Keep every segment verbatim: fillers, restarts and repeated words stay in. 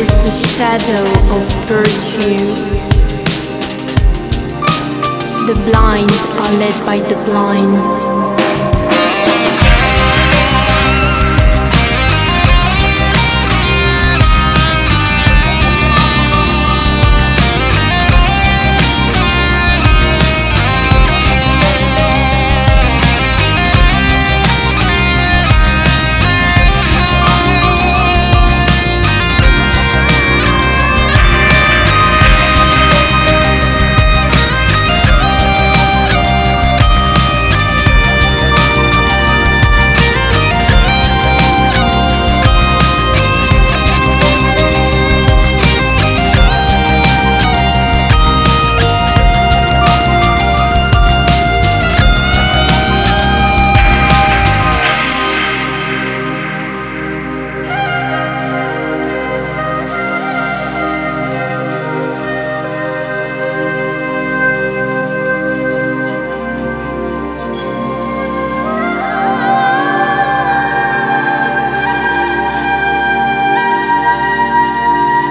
is the shadow of virtue. The blind are led by the blind.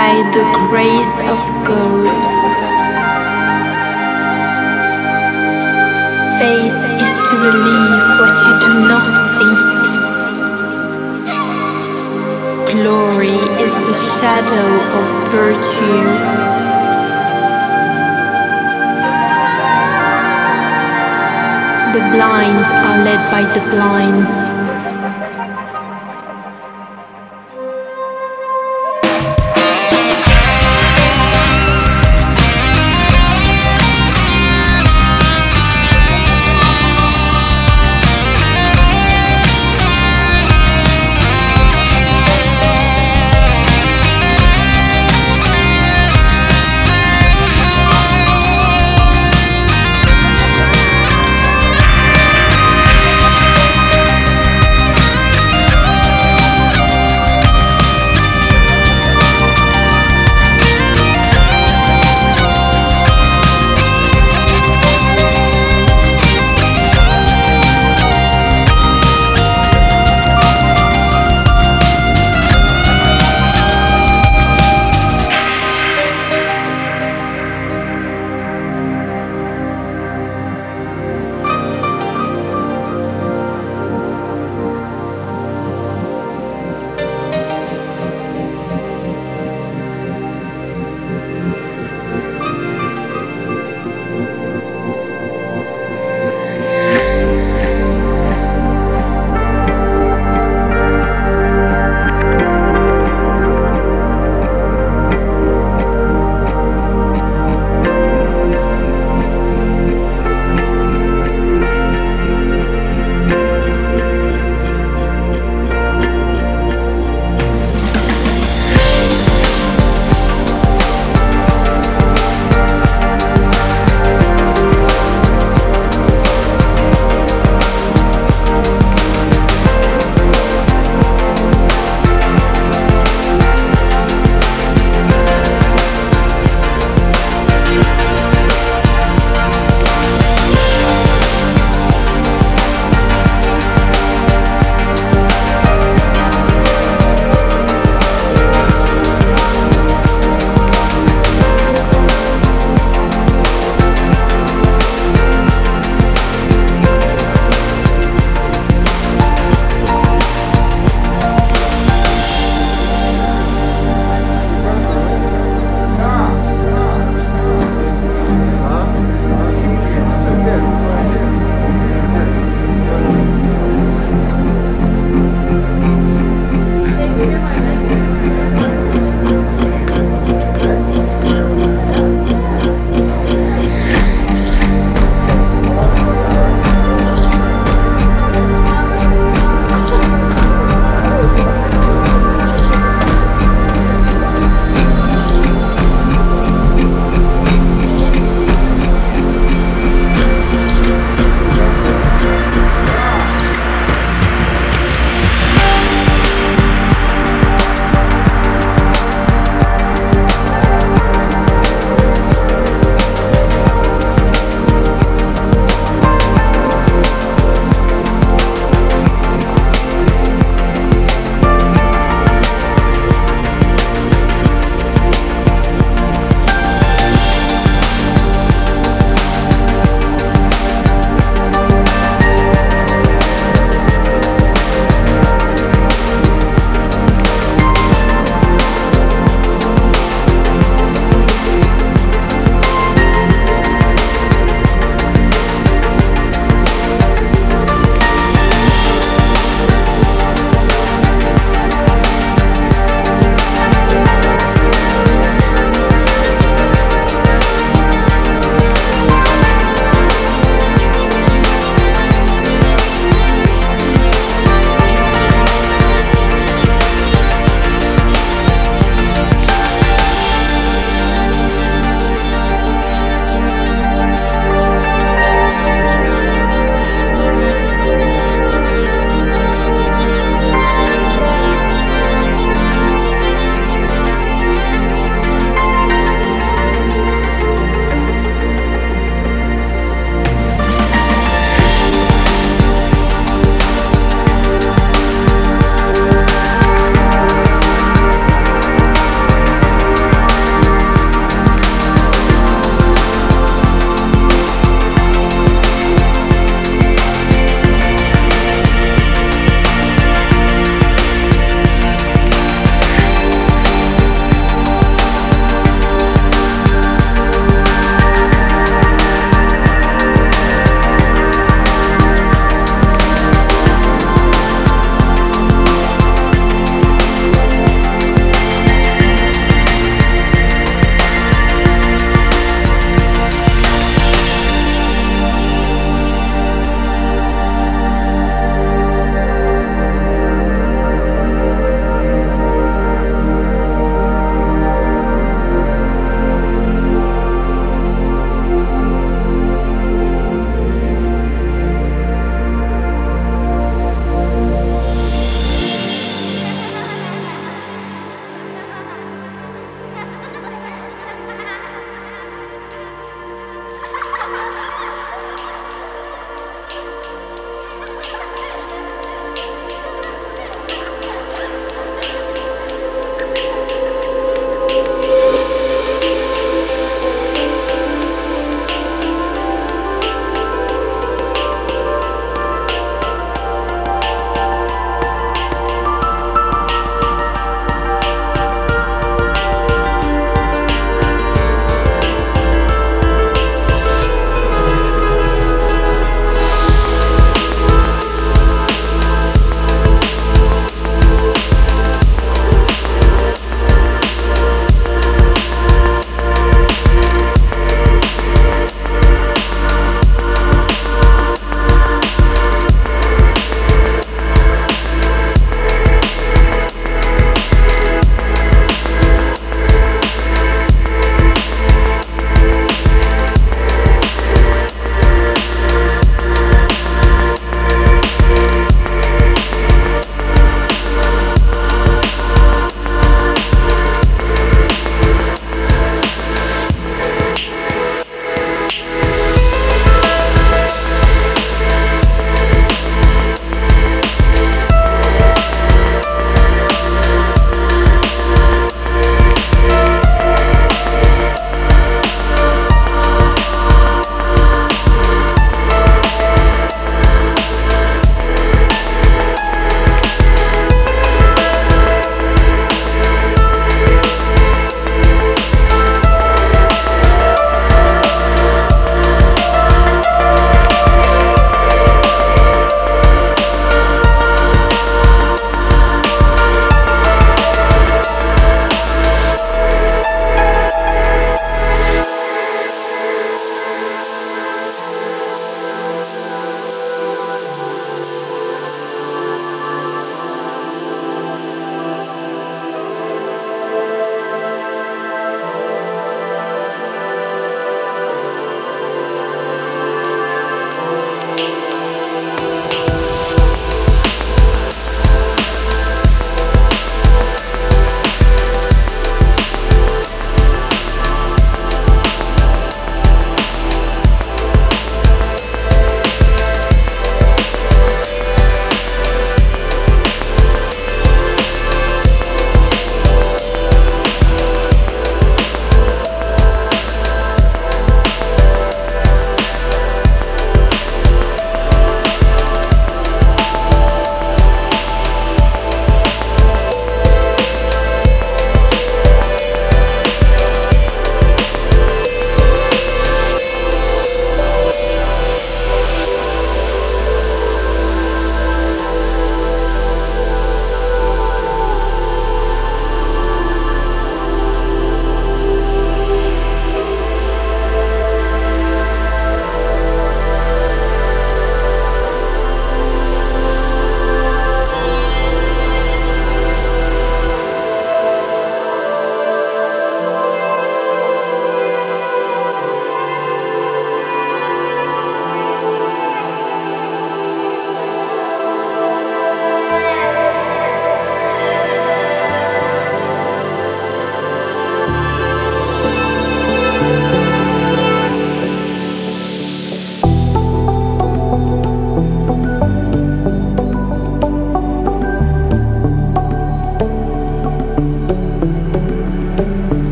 By the grace of God, faith is to believe what you do not see. Glory is the shadow of virtue. The blind are led by the blind.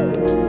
I feel you.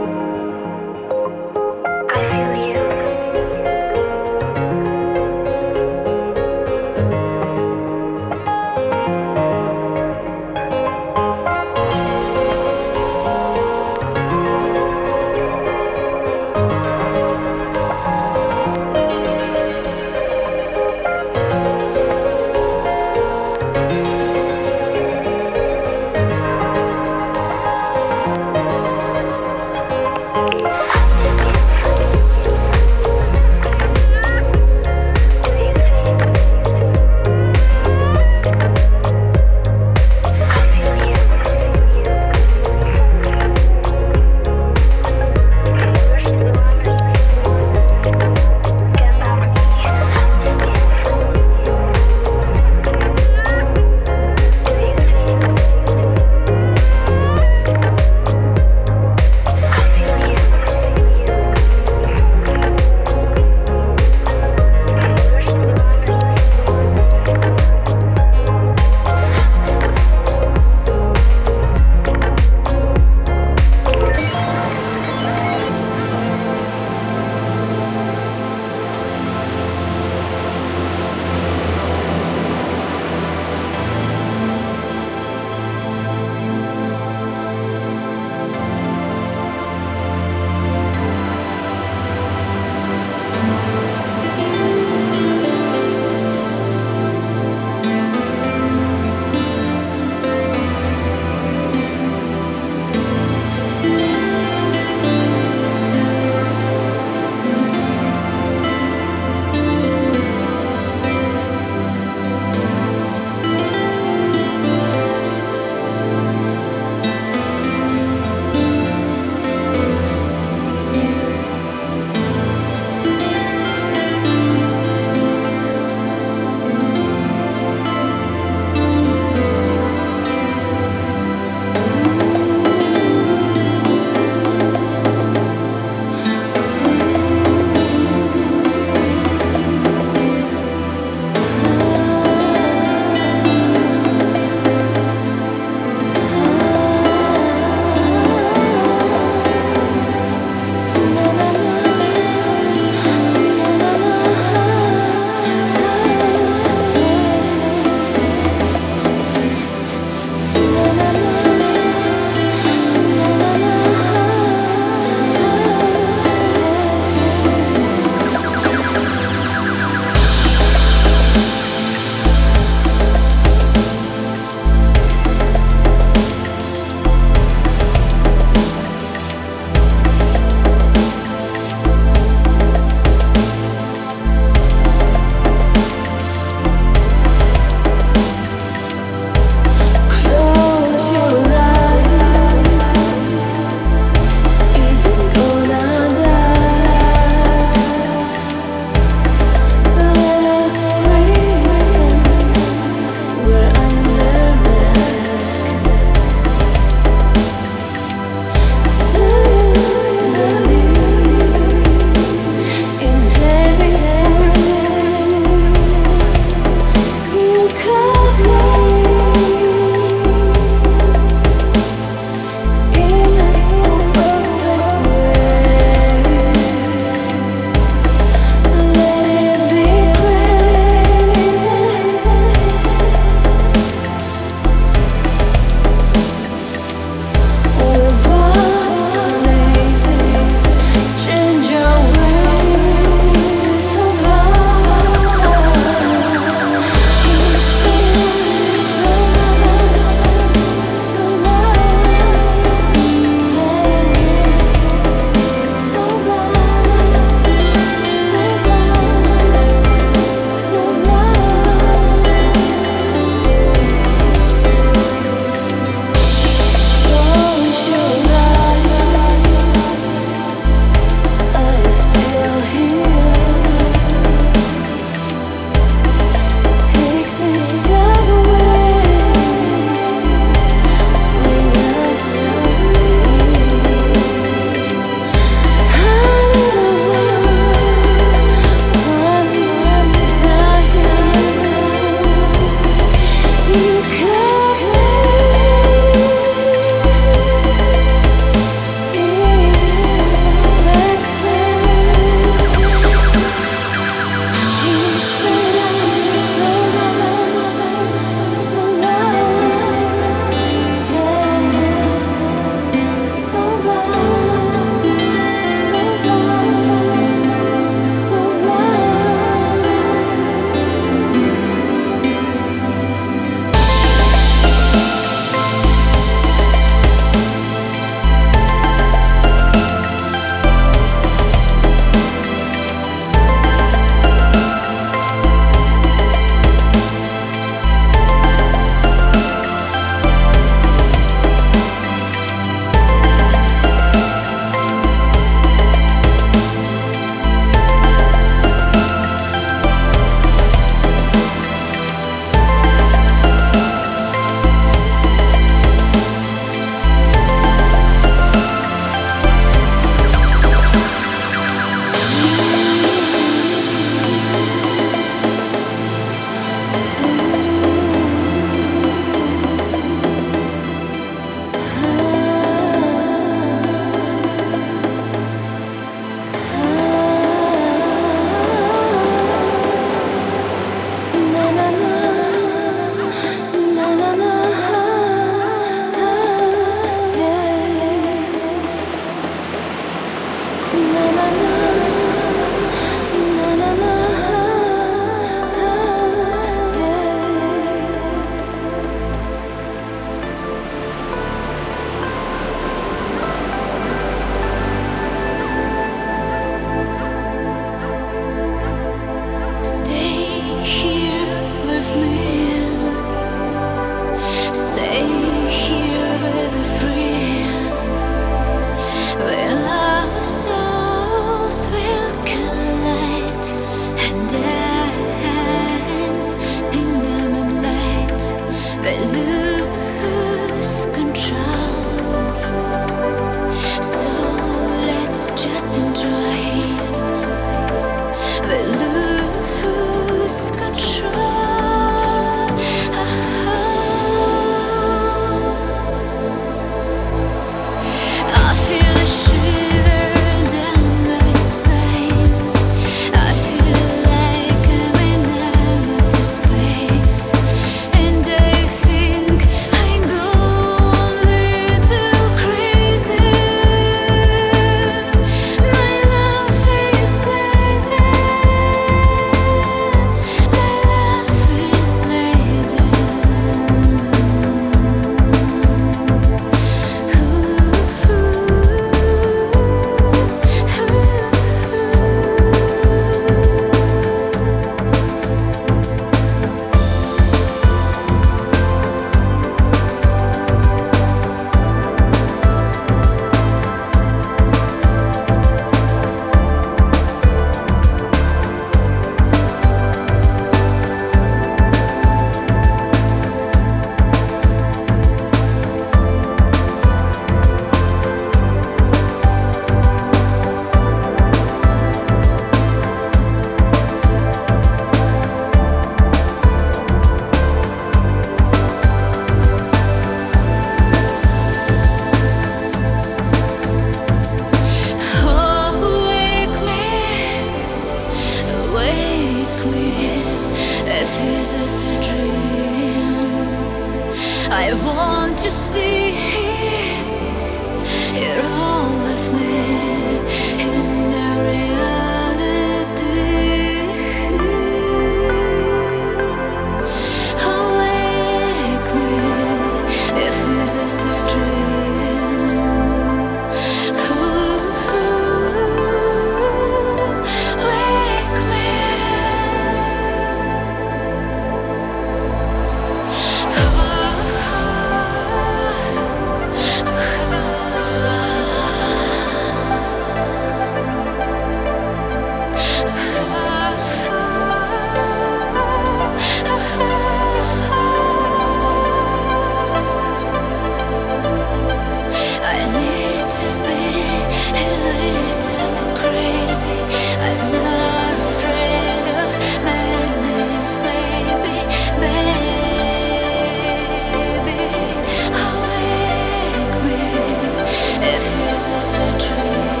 This is a dream.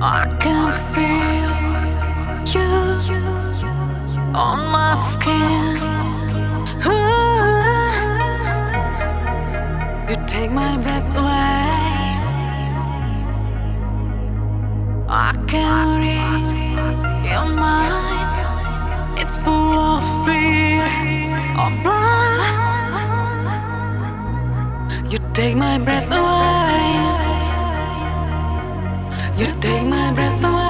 I can feel you on my skin. Ooh, you take my breath away. I can read your mind. It's full of fear, of love. You take my breath away. You take my breath away.